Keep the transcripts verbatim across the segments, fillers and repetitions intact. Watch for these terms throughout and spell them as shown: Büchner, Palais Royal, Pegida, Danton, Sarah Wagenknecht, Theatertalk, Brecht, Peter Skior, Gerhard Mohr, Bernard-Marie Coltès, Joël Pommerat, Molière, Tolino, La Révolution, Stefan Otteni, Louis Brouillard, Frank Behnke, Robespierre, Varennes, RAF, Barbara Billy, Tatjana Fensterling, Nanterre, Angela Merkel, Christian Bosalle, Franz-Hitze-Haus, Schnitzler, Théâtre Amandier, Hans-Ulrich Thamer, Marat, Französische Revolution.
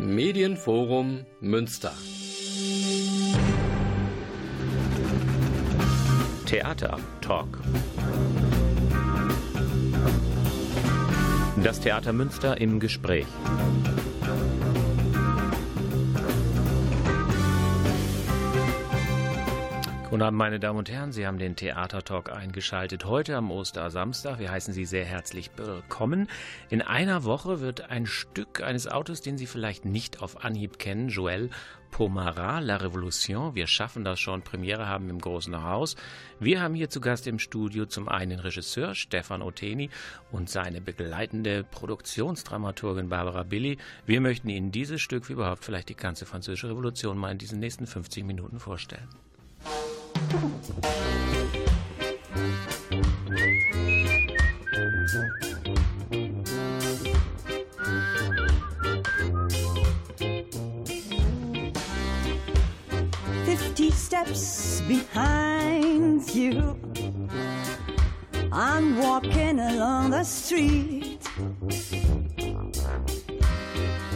Medienforum Münster. Theatertalk. Das Theater Münster im Gespräch. Guten Abend, meine Damen und Herren, Sie haben den Theatertalk eingeschaltet. Heute am Ostersamstag, wir heißen Sie sehr herzlich willkommen. In einer Woche wird ein Stück eines Autors, den Sie vielleicht nicht auf Anhieb kennen, Joël Pommerat, La Révolution, wir schaffen das schon, Premiere haben im Großen Haus. Wir haben hier zu Gast im Studio zum einen den Regisseur Stefan Otteni und seine begleitende Produktionsdramaturgin Barbara Billy. Wir möchten Ihnen dieses Stück, wie überhaupt vielleicht die ganze Französische Revolution, mal in diesen nächsten fünfzig Minuten vorstellen. Fifty steps behind you, I'm walking along the street,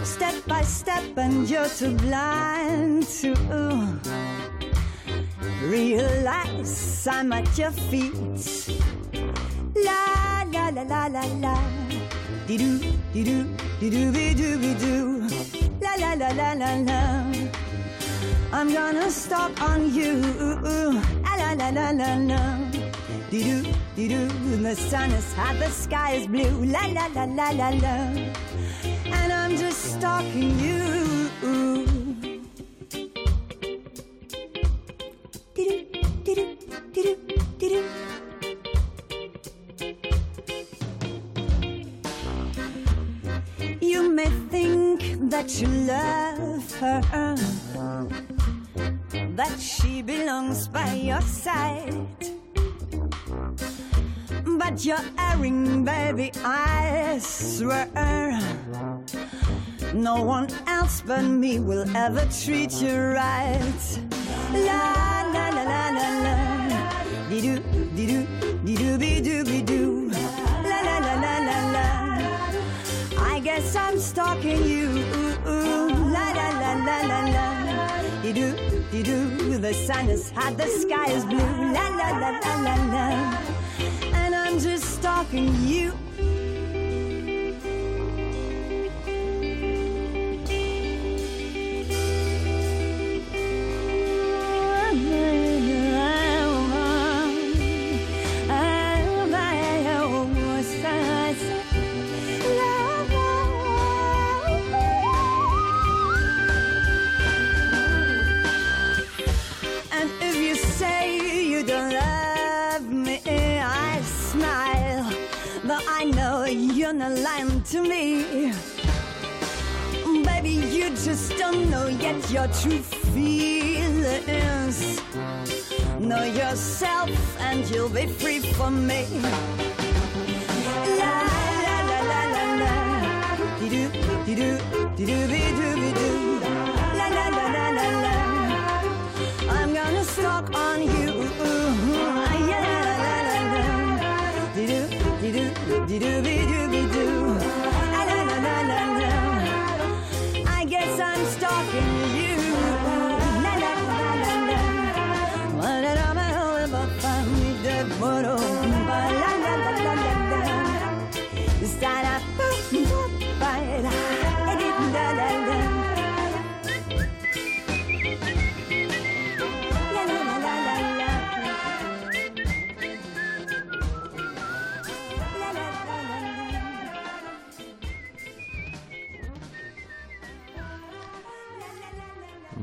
step by step, and you're too blind to realize I'm at your feet. La la la la la la, dee doo dee doo dee doo be doo be doo. La la la la la la, I'm gonna stop on you. La la la la la la, dee doo dee doo. The sun is hot, the sky is blue. La la la la la la, and I'm just stalking you. You may think that you love her, that she belongs by your side, but you're erring, baby, I swear, no one else but me will ever treat you right. La la la la la la, dee doo dee doo dee doo be doo be doo. La la la la la la, I guess I'm stalking you. La la la la la la, dee doo dee doo. The sun is hot, the sky is blue. La la la la la la, and I'm just stalking you. To me, baby, you just don't know yet your true feelings. Know yourself, and you'll be free from me. La la la la la la, dee doo dee doo dee doo be doo be doo. La la la la la la, I'm gonna stalk on you. Yeah, la la la la, dee doo dee doo dee doo be doo be doo.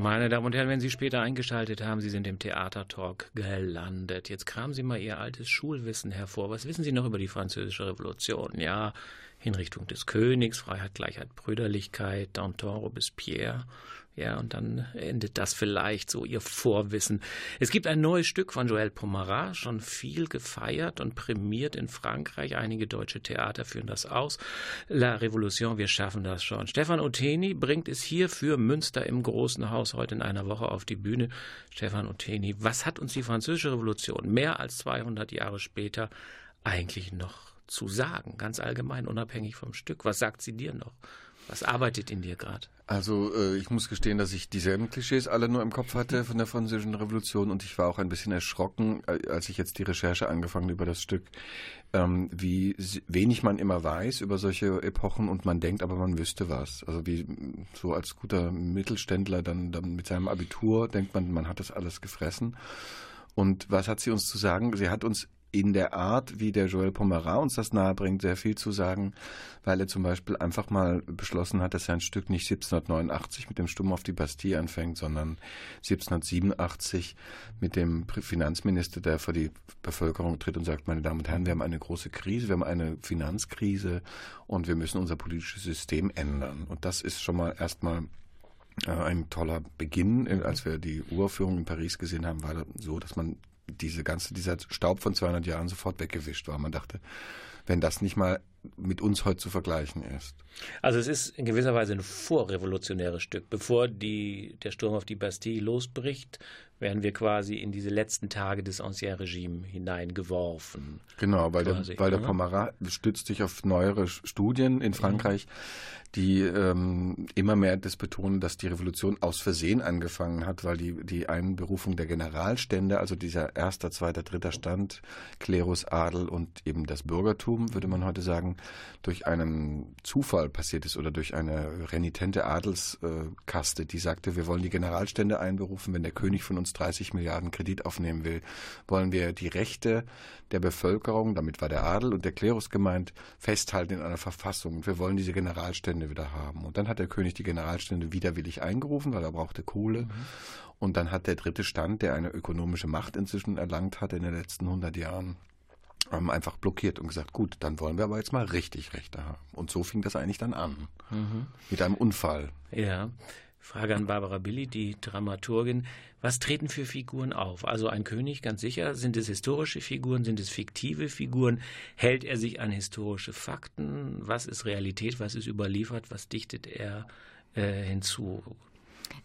Meine Damen und Herren, wenn Sie später eingeschaltet haben, Sie sind im Theatertalk gelandet. Jetzt kramen Sie mal Ihr altes Schulwissen hervor. Was wissen Sie noch über die Französische Revolution? Ja, Hinrichtung des Königs, Freiheit, Gleichheit, Brüderlichkeit, Danton, Robespierre. Ja, und dann endet das vielleicht so Ihr Vorwissen. Es gibt ein neues Stück von Joël Pommerat, schon viel gefeiert und prämiert in Frankreich. Einige deutsche Theater führen das aus. La Révolution, wir schaffen das schon. Stefan Otteni bringt es hier für Münster im Großen Haus heute in einer Woche auf die Bühne. Stefan Otteni, was hat uns die Französische Revolution mehr als zweihundert Jahre später eigentlich noch zu sagen? Ganz allgemein, unabhängig vom Stück. Was sagt sie dir noch? Was arbeitet in dir gerade? Also äh, ich muss gestehen, dass ich dieselben Klischees alle nur im Kopf hatte von der Französischen Revolution, und ich war auch ein bisschen erschrocken, als ich jetzt die Recherche angefangen über das Stück, ähm, wie wenig man immer weiß über solche Epochen, und man denkt aber, man wüsste was. Also wie so als guter Mittelständler dann, dann mit seinem Abitur denkt man, man hat das alles gefressen. Und was hat sie uns zu sagen? Sie hat uns in der Art, wie der Joël Pommerat uns das nahebringt, sehr viel zu sagen, weil er zum Beispiel einfach mal beschlossen hat, dass sein Stück nicht siebzehnhundertneunundachtzig mit dem Sturm auf die Bastille anfängt, sondern siebzehnhundertsiebenundachtzig mit dem Finanzminister, der vor die Bevölkerung tritt und sagt, meine Damen und Herren, wir haben eine große Krise, wir haben eine Finanzkrise und wir müssen unser politisches System ändern. Und das ist schon mal erstmal ein toller Beginn. Als wir die Uraufführung in Paris gesehen haben, war das so, dass man diese ganze, dieser Staub von zweihundert Jahren sofort weggewischt war. Man dachte, wenn das nicht mal mit uns heute zu vergleichen ist. Also es ist in gewisser Weise ein vorrevolutionäres Stück. Bevor die, der Sturm auf die Bastille losbricht, werden wir quasi in diese letzten Tage des Ancien-Regime hineingeworfen. Genau, weil quasi, der, weil der Pommerat stützt sich auf neuere Studien in Frankreich, mhm. die ähm, immer mehr das betonen, dass die Revolution aus Versehen angefangen hat, weil die, die Einberufung der Generalstände, also dieser erster, zweiter, dritter Stand, Klerus, Adel und eben das Bürgertum, würde man heute sagen, durch einen Zufall passiert ist oder durch eine renitente Adelskaste, die sagte, wir wollen die Generalstände einberufen, wenn der König von uns dreißig Milliarden Kredit aufnehmen will, wollen wir die Rechte der Bevölkerung, damit war der Adel und der Klerus gemeint, festhalten in einer Verfassung. Wir wollen diese Generalstände wieder haben. Und dann hat der König die Generalstände widerwillig eingerufen, weil er brauchte Kohle. Mhm. Und dann hat der dritte Stand, der eine ökonomische Macht inzwischen erlangt hat in den letzten hundert Jahren, einfach blockiert und gesagt, gut, dann wollen wir aber jetzt mal richtig Rechte haben. Und so fing das eigentlich dann an. Mhm. Mit einem Unfall. Ja. Frage an Barbara Billy, die Dramaturgin. Was treten für Figuren auf? Also ein König, ganz sicher. Sind es historische Figuren? Sind es fiktive Figuren? Hält er sich an historische Fakten? Was ist Realität? Was ist überliefert? Was dichtet er äh, hinzu?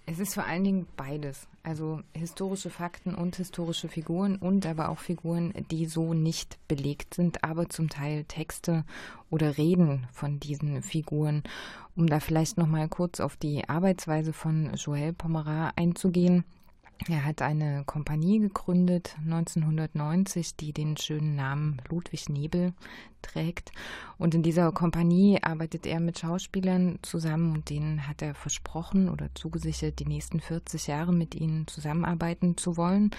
Es ist vor allen Dingen beides. Also historische Fakten und historische Figuren und aber auch Figuren, die so nicht belegt sind, aber zum Teil Texte oder Reden von diesen Figuren. Um da vielleicht nochmal kurz auf die Arbeitsweise von Joël Pommerat einzugehen. Er hat eine Kompanie gegründet, neunzehnhundertneunzig, die den schönen Namen Ludwig Nebel trägt. Und in dieser Kompanie arbeitet er mit Schauspielern zusammen und denen hat er versprochen oder zugesichert, die nächsten vierzig Jahre mit ihnen zusammenarbeiten zu wollen.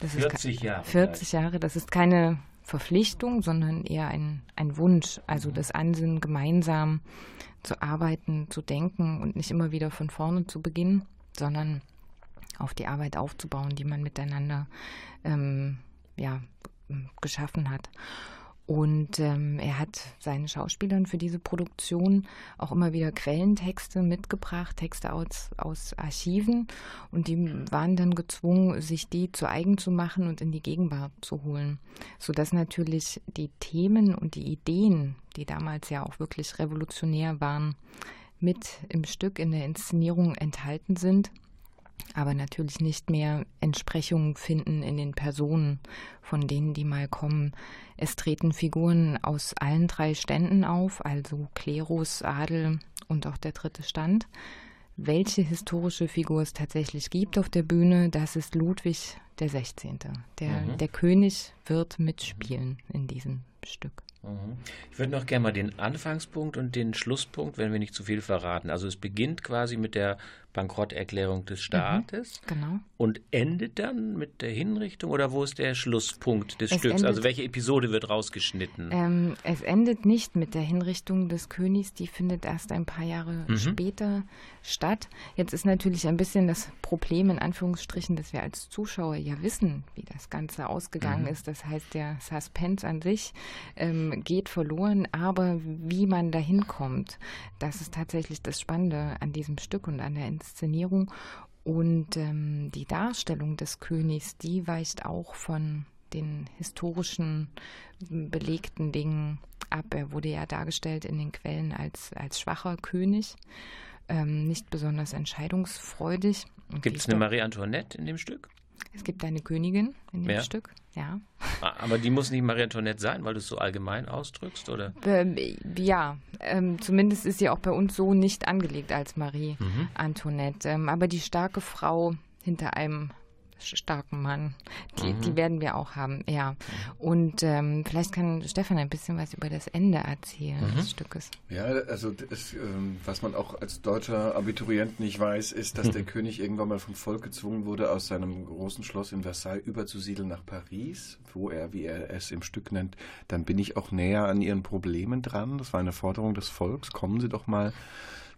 Das vierzig Jahre? vierzig Jahre, das ist keine Verpflichtung, sondern eher ein, ein Wunsch, also das Ansinnen, gemeinsam zu arbeiten, zu denken und nicht immer wieder von vorne zu beginnen, sondern auf die Arbeit aufzubauen, die man miteinander ähm, ja, geschaffen hat. Und ähm, er hat seinen Schauspielern für diese Produktion auch immer wieder Quellentexte mitgebracht, Texte aus, aus Archiven. Und die waren dann gezwungen, sich die zu eigen zu machen und in die Gegenwart zu holen. Sodass natürlich die Themen und die Ideen, die damals ja auch wirklich revolutionär waren, mit im Stück in der Inszenierung enthalten sind. Aber natürlich nicht mehr Entsprechungen finden in den Personen, von denen die mal kommen. Es treten Figuren aus allen drei Ständen auf, also Klerus, Adel und auch der dritte Stand. Welche historische Figur es tatsächlich gibt auf der Bühne, das ist Ludwig der sechzehnte. Der, mhm. der König wird mitspielen in diesem Stück. Ich würde noch gerne mal den Anfangspunkt und den Schlusspunkt, wenn wir nicht zu viel verraten. Also es beginnt quasi mit der Bankrotterklärung des Staates, mhm, genau, und endet dann mit der Hinrichtung, oder wo ist der Schlusspunkt des es Stücks? Endet, also welche Episode wird rausgeschnitten? Ähm, es endet nicht mit der Hinrichtung des Königs, die findet erst ein paar Jahre mhm. später statt. Jetzt ist natürlich ein bisschen das Problem in Anführungsstrichen, dass wir als Zuschauer ja wissen, wie das Ganze ausgegangen mhm. ist. Das heißt, der Suspense an sich ähm, geht verloren, aber wie man dahin kommt, das ist tatsächlich das Spannende an diesem Stück und an der Inszenierung. Und ähm, die Darstellung des Königs, die weicht auch von den historischen belegten Dingen ab. Er wurde ja dargestellt in den Quellen als, als schwacher König, ähm, nicht besonders entscheidungsfreudig. Gibt es eine Marie Antoinette in dem Stück? Es gibt eine Königin in dem ja. Stück, ja. Aber die muss nicht Marionette sein, weil du es so allgemein ausdrückst, oder? Ja, ähm, zumindest ist sie auch bei uns so nicht angelegt als Marie mhm. Antoinette. Ähm, aber die starke Frau hinter einem starken Mann, die, mhm. die werden wir auch haben, ja. Und ähm, vielleicht kann Stefan ein bisschen was über das Ende erzählen mhm. des Stückes. Ja, also das, ähm, was man auch als deutscher Abiturient nicht weiß, ist, dass mhm. der König irgendwann mal vom Volk gezwungen wurde, aus seinem großen Schloss in Versailles überzusiedeln nach Paris, wo er, wie er es im Stück nennt, dann bin ich auch näher an ihren Problemen dran. Das war eine Forderung des Volks, kommen Sie doch mal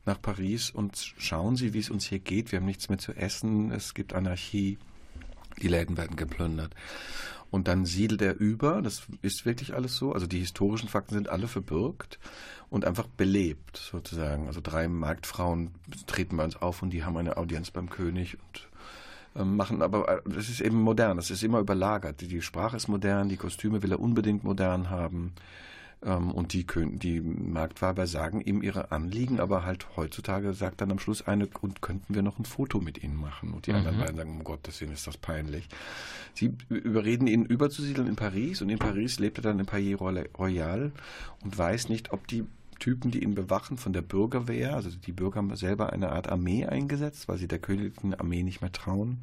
nach Paris und schauen Sie, wie es uns hier geht. Wir haben nichts mehr zu essen, es gibt Anarchie. Die Läden werden geplündert. Und dann siedelt er über, das ist wirklich alles so, also die historischen Fakten sind alle verbürgt und einfach belebt sozusagen. Also drei Marktfrauen treten bei uns auf und die haben eine Audienz beim König und ähm, machen, aber das ist eben modern, das ist immer überlagert. Die, die Sprache ist modern, die Kostüme will er unbedingt modern haben. Und die, die Marktweiber sagen ihm ihre Anliegen, aber halt heutzutage sagt dann am Schluss eine, und könnten wir noch ein Foto mit ihnen machen? Und die mhm. anderen beiden sagen, um Gottes Willen, ist das peinlich. Sie überreden ihn überzusiedeln in Paris und in Paris lebt er dann im Palais Royal und weiß nicht, ob die Typen, die ihn bewachen, von der Bürgerwehr, also die Bürger haben selber eine Art Armee eingesetzt, weil sie der königlichen Armee nicht mehr trauen.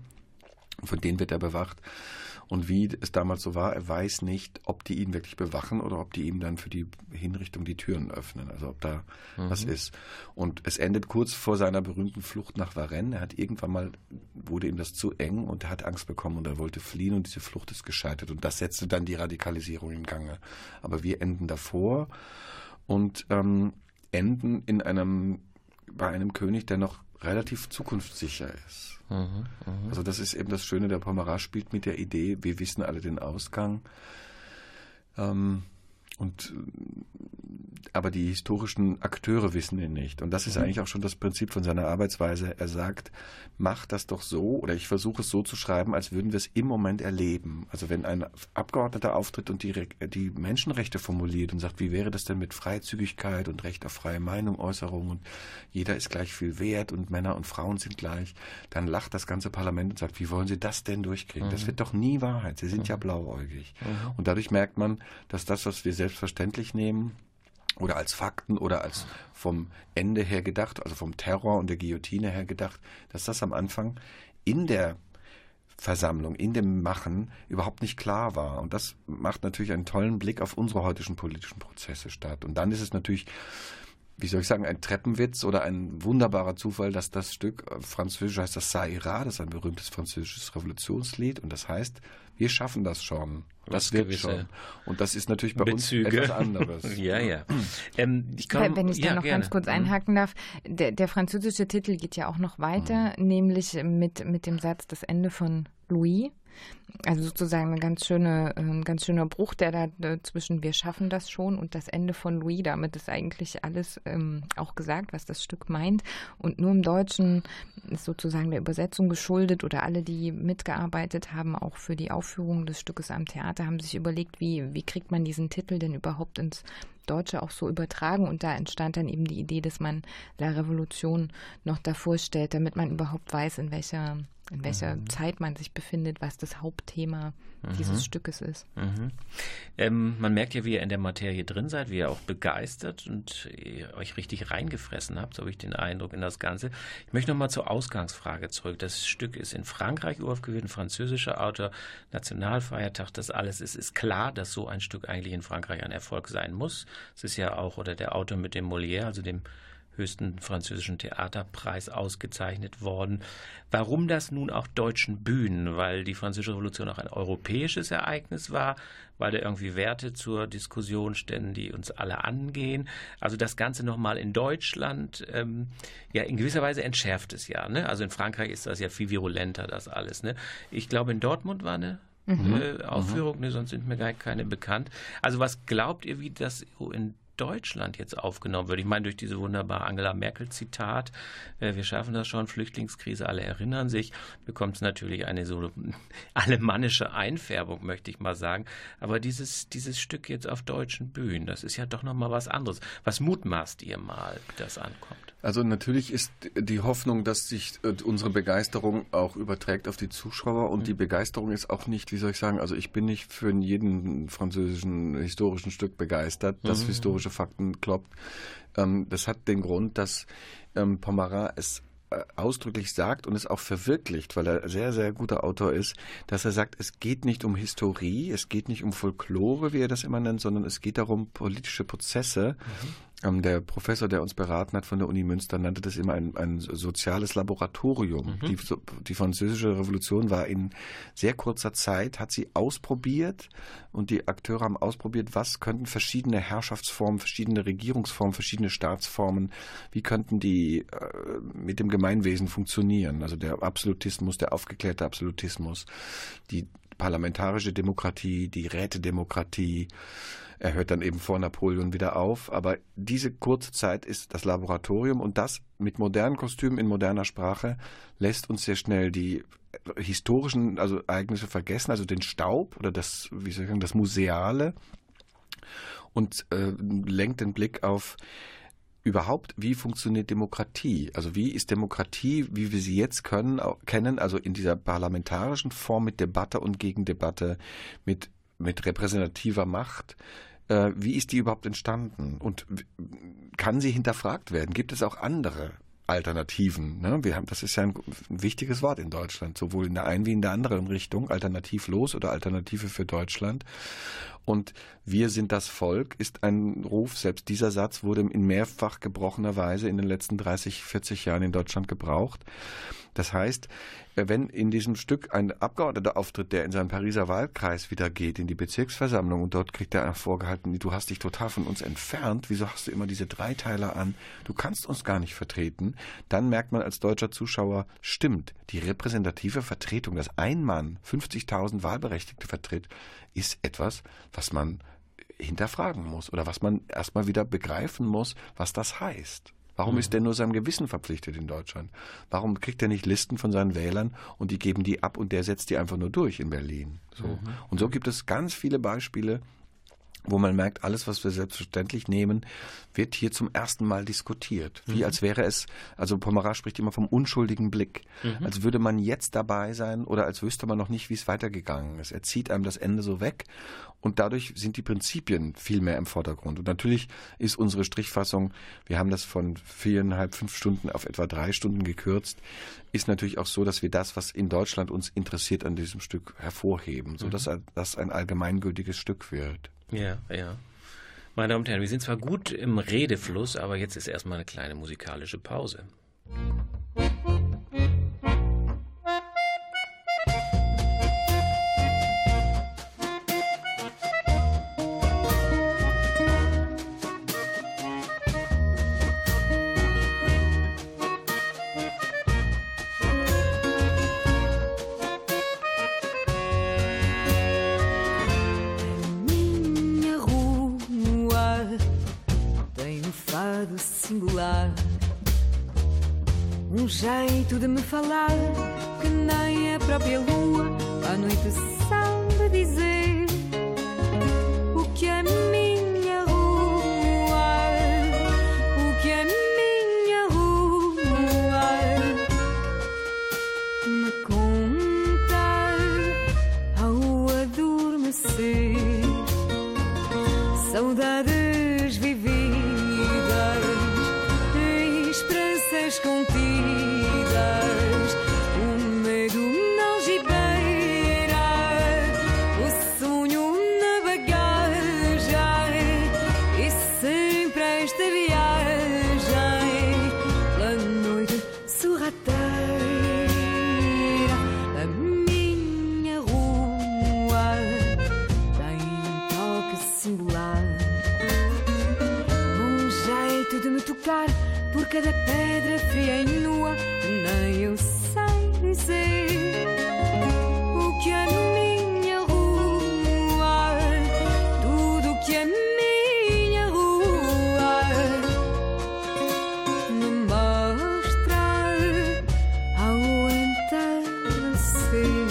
Von denen wird er bewacht. Und wie es damals so war, er weiß nicht, ob die ihn wirklich bewachen oder ob die ihm dann für die Hinrichtung die Türen öffnen. Also ob da mhm. was ist. Und es endet kurz vor seiner berühmten Flucht nach Varennes. Er hat irgendwann mal, wurde ihm das zu eng und er hat Angst bekommen und er wollte fliehen und diese Flucht ist gescheitert. Und das setzte dann die Radikalisierung in Gang. Aber wir enden davor und ähm, enden in einem, bei einem König, der noch relativ zukunftssicher ist. Mhm, mh. Also das ist eben das Schöne, der Pommerat spielt mit der Idee, wir wissen alle den Ausgang. Ähm, und aber die historischen Akteure wissen ihn nicht. Und das ist mhm. eigentlich auch schon das Prinzip von seiner Arbeitsweise. Er sagt, mach das doch so, oder ich versuche es so zu schreiben, als würden wir es im Moment erleben. Also wenn ein Abgeordneter auftritt und die, die Menschenrechte formuliert und sagt, wie wäre das denn mit Freizügigkeit und Recht auf freie Meinung, Äußerung und jeder ist gleich viel wert und Männer und Frauen sind gleich, dann lacht das ganze Parlament und sagt, wie wollen Sie das denn durchkriegen? Mhm. Das wird doch nie Wahrheit. Sie sind mhm. ja blauäugig. Mhm. Und dadurch merkt man, dass das, was wir selbstverständlich nehmen, oder als Fakten oder als vom Ende her gedacht, also vom Terror und der Guillotine her gedacht, dass das am Anfang in der Versammlung, in dem Machen überhaupt nicht klar war. Und das macht natürlich einen tollen Blick auf unsere heutigen politischen Prozesse statt. Und dann ist es natürlich, wie soll ich sagen, ein Treppenwitz oder ein wunderbarer Zufall, dass das Stück, französisch heißt das Saïra, das ist ein berühmtes französisches Revolutionslied und das heißt, wir schaffen das schon. Das, das wird schon. Und das ist natürlich bei Bezüge. uns etwas anderes. ja, ja. Ähm, ich kann, Wenn ich da ja, noch gerne. ganz kurz einhaken mhm. darf, der, der französische Titel geht ja auch noch weiter, mhm. nämlich mit, mit dem Satz, das Ende von Louis. Also sozusagen ein ganz, schöne, ein ganz schöner Bruch, der da zwischen wir schaffen das schon und das Ende von Louis, damit ist eigentlich alles ähm, auch gesagt, was das Stück meint und nur im Deutschen ist sozusagen der Übersetzung geschuldet oder alle, die mitgearbeitet haben, auch für die Aufführung des Stückes am Theater, haben sich überlegt, wie, wie kriegt man diesen Titel denn überhaupt ins Deutsche auch so übertragen und da entstand dann eben die Idee, dass man La Révolution noch davor stellt, damit man überhaupt weiß, in welcher, in welcher mhm. Zeit man sich befindet, was das Hauptthema mhm. dieses Stückes ist. Mhm. Ähm, man merkt ja, wie ihr in der Materie drin seid, wie ihr auch begeistert und euch richtig reingefressen habt, so habe ich den Eindruck in das Ganze. Ich möchte nochmal zur Ausgangsfrage zurück. Das Stück ist in Frankreich uraufgeführt, ein französischer Autor, Nationalfeiertag, das alles ist. Es ist klar, dass so ein Stück eigentlich in Frankreich ein Erfolg sein muss. Es ist ja auch, oder der Autor mit dem Molière, also dem höchsten französischen Theaterpreis ausgezeichnet worden. Warum das nun auf deutschen Bühnen? Weil die Französische Revolution auch ein europäisches Ereignis war, weil da irgendwie Werte zur Diskussion stehen, die uns alle angehen. Also das Ganze nochmal in Deutschland, ähm, ja in gewisser Weise entschärft es ja. Ne? Also in Frankreich ist das ja viel virulenter, das alles. Ne? Ich glaube, in Dortmund war eine mhm. äh, Aufführung, ne? Sonst sind mir gar keine bekannt. Also was glaubt ihr, wie das in Deutschland jetzt aufgenommen wird. Ich meine, durch diese wunderbare Angela Merkel-Zitat, äh, wir schaffen das schon, Flüchtlingskrise, alle erinnern sich, bekommt es natürlich eine so alemannische Einfärbung, möchte ich mal sagen. Aber dieses, dieses Stück jetzt auf deutschen Bühnen, das ist ja doch nochmal was anderes. Was mutmaßt ihr mal, wie das ankommt? Also natürlich ist die Hoffnung, dass sich unsere Begeisterung auch überträgt auf die Zuschauer, und mhm. die Begeisterung ist auch nicht, wie soll ich sagen, also ich bin nicht für jeden französischen historischen Stück begeistert, das mhm. historische Fakten kloppt. Das hat den Grund, dass Pommerat es ausdrücklich sagt und es auch verwirklicht, weil er ein sehr, sehr guter Autor ist, dass er sagt, es geht nicht um Historie, es geht nicht um Folklore, wie er das immer nennt, sondern es geht darum, politische Prozesse. Mhm. Der Professor, der uns beraten hat von der Uni Münster, nannte das immer ein, ein soziales Laboratorium. Mhm. Die, die französische Revolution war in sehr kurzer Zeit, hat sie ausprobiert, und die Akteure haben ausprobiert, was könnten verschiedene Herrschaftsformen, verschiedene Regierungsformen, verschiedene Staatsformen, wie könnten die äh, mit dem Gemeinwesen funktionieren. Also der Absolutismus, der aufgeklärte Absolutismus, die parlamentarische Demokratie, die Rätedemokratie. Er hört dann eben vor Napoleon wieder auf, aber diese kurze Zeit ist das Laboratorium, und das mit modernen Kostümen in moderner Sprache lässt uns sehr schnell die historischen also Ereignisse vergessen, also den Staub oder das, wie soll ich sagen, das Museale, und äh, lenkt den Blick auf überhaupt, wie funktioniert Demokratie? Also wie ist Demokratie, wie wir sie jetzt können, kennen, also in dieser parlamentarischen Form mit Debatte und Gegendebatte, mit mit repräsentativer Macht, äh, wie ist die überhaupt entstanden? Und kann sie hinterfragt werden? Gibt es auch andere Alternativen? Ne? Wir haben, das ist ja ein wichtiges Wort in Deutschland, sowohl in der einen wie in der anderen Richtung, alternativlos oder Alternative für Deutschland. Und wir sind das Volk ist ein Ruf, selbst dieser Satz wurde in mehrfach gebrochener Weise in den letzten dreißig, vierzig Jahren in Deutschland gebraucht. Das heißt, wenn in diesem Stück ein Abgeordneter auftritt, der in seinen Pariser Wahlkreis wieder geht, in die Bezirksversammlung, und dort kriegt er einer vorgehalten, du hast dich total von uns entfernt, wieso hast du immer diese Dreiteiler an, du kannst uns gar nicht vertreten, dann merkt man als deutscher Zuschauer, stimmt, die repräsentative Vertretung, dass ein Mann fünfzigtausend Wahlberechtigte vertritt, ist etwas, was man hinterfragen muss oder was man erstmal wieder begreifen muss, was das heißt. Warum ist der nur seinem Gewissen verpflichtet in Deutschland? Warum kriegt er nicht Listen von seinen Wählern und die geben die ab und der setzt die einfach nur durch in Berlin? So. Mhm. Und so gibt es ganz viele Beispiele, wo man merkt, alles, was wir selbstverständlich nehmen, wird hier zum ersten Mal diskutiert. Wie mhm. als wäre es, also Pommerat spricht immer vom unschuldigen Blick. Mhm. Als würde man jetzt dabei sein oder als wüsste man noch nicht, wie es weitergegangen ist. Er zieht einem das Ende so weg. Und dadurch sind die Prinzipien viel mehr im Vordergrund. Und natürlich ist unsere Strichfassung, wir haben das von viereinhalb, fünf Stunden auf etwa drei Stunden gekürzt, ist natürlich auch so, dass wir das, was in Deutschland uns interessiert, an diesem Stück hervorheben, sodass mhm. das ein allgemeingültiges Stück wird. Ja, ja. Meine Damen und Herren, wir sind zwar gut im Redefluss, aber jetzt ist erstmal eine kleine musikalische Pause. Singular, um jeito de me falar que nem a própria lua à noite sabe dizer o que a minha rua, o que a minha rua me conta ao adormecer, saudade. Cada pedra fria e nua, nem eu sei dizer o que a minha rua, tudo o que a minha rua me mostra ao entardecer.